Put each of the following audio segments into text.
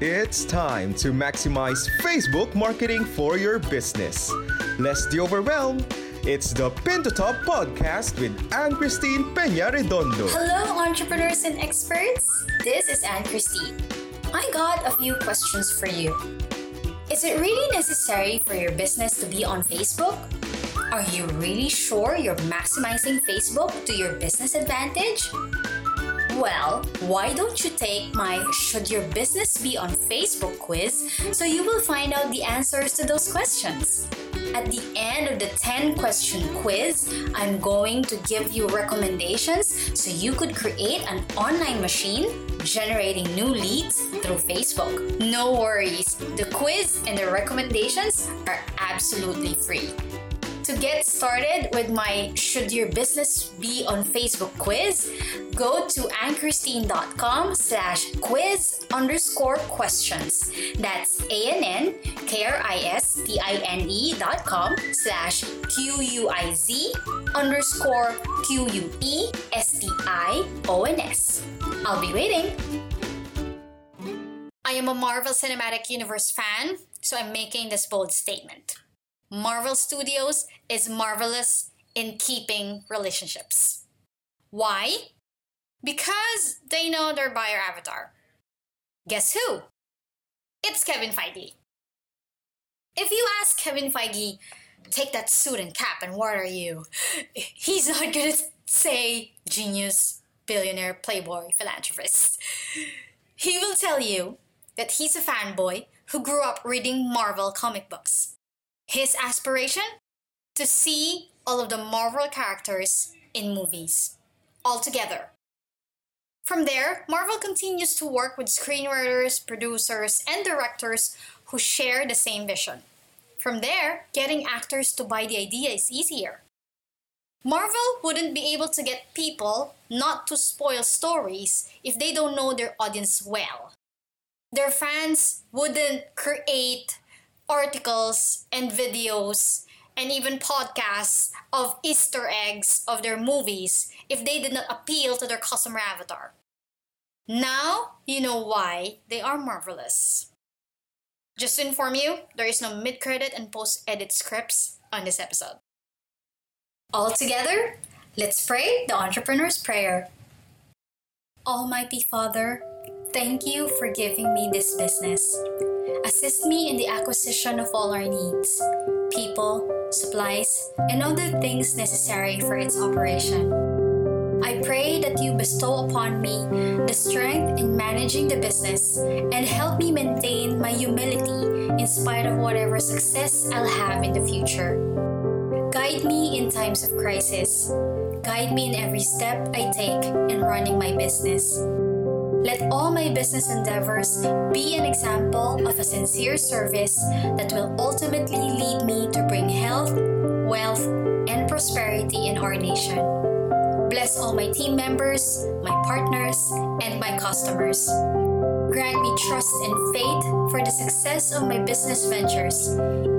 It's time to maximize Facebook marketing for your business. Less the overwhelm. It's the Pin to Top podcast with Anne-Christine Peña Redondo. Hello, entrepreneurs and experts. This is Anne-Christine. I got a few questions for you. Is it really necessary for your business to be on Facebook? Are you really sure you're maximizing Facebook to your business advantage? Well, why don't you take my Should Your Business Be on Facebook quiz so you will find out the answers to those questions. At the end of the 10-question quiz, I'm going to give you recommendations so you could create an online machine generating new leads through Facebook. No worries, the quiz and the recommendations are absolutely free. To get started with my Should Your Business Be on Facebook quiz, go to annchristine.com/quiz_questions. That's ANNKRISTINE.com/QUIZ_QUESTIONS. I'll be waiting. I am a Marvel Cinematic Universe fan, so I'm making this bold statement. Marvel Studios is marvelous in keeping relationships. Why? Because they know their buyer avatar. Guess who? It's Kevin Feige. If you ask Kevin Feige, take that suit and cap and what are you? He's not gonna say genius, billionaire, playboy, philanthropist. He will tell you that he's a fanboy who grew up reading Marvel comic books. His aspiration? To see all of the Marvel characters in movies, all together. From there, Marvel continues to work with screenwriters, producers, and directors who share the same vision. From there, getting actors to buy the idea is easier. Marvel wouldn't be able to get people not to spoil stories if they don't know their audience well. Their fans wouldn't create articles and videos and even podcasts of Easter eggs of their movies if they did not appeal to their customer avatar. Now, you know why they are marvelous. Just to inform you, there is no mid-credit and post-edit scripts on this episode. All together, let's pray the entrepreneur's prayer. Almighty Father, thank you for giving me this business. Assist me in the acquisition of all our needs, people, supplies, and other things necessary for its operation. I pray that you bestow upon me the strength in managing the business and help me maintain my humility in spite of whatever success I'll have in the future. Guide me in times of crisis. Guide me in every step I take in running my business. Let all my business endeavors be an example of a sincere service that will ultimately lead me to bring health, wealth, and prosperity in our nation. Bless all my team members, my partners, and my customers. Grant me trust and faith for the success of my business ventures,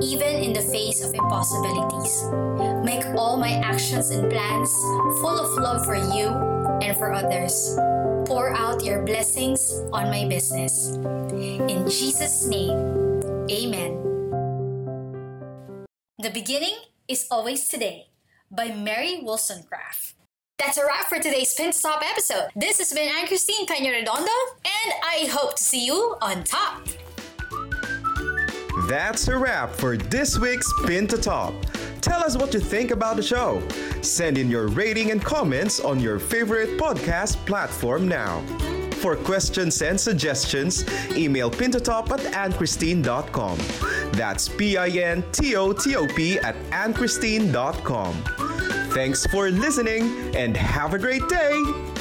even in the face of impossibilities. Make all my actions and plans full of love for you and for others. Pour out your blessings on my business. In Jesus' name, amen. The beginning is always today by Mary Wilson Craft. That's a wrap for today's Pin to Top episode. This has been Anne-Christine Peña Redondo, and I hope to see you on top. That's a wrap for this week's Pin to Top. Tell us what you think about the show. Send in your rating and comments on your favorite podcast platform now. For questions and suggestions, email pintotop@annchristine.com. That's pintotop@annchristine.com. Thanks for listening and have a great day!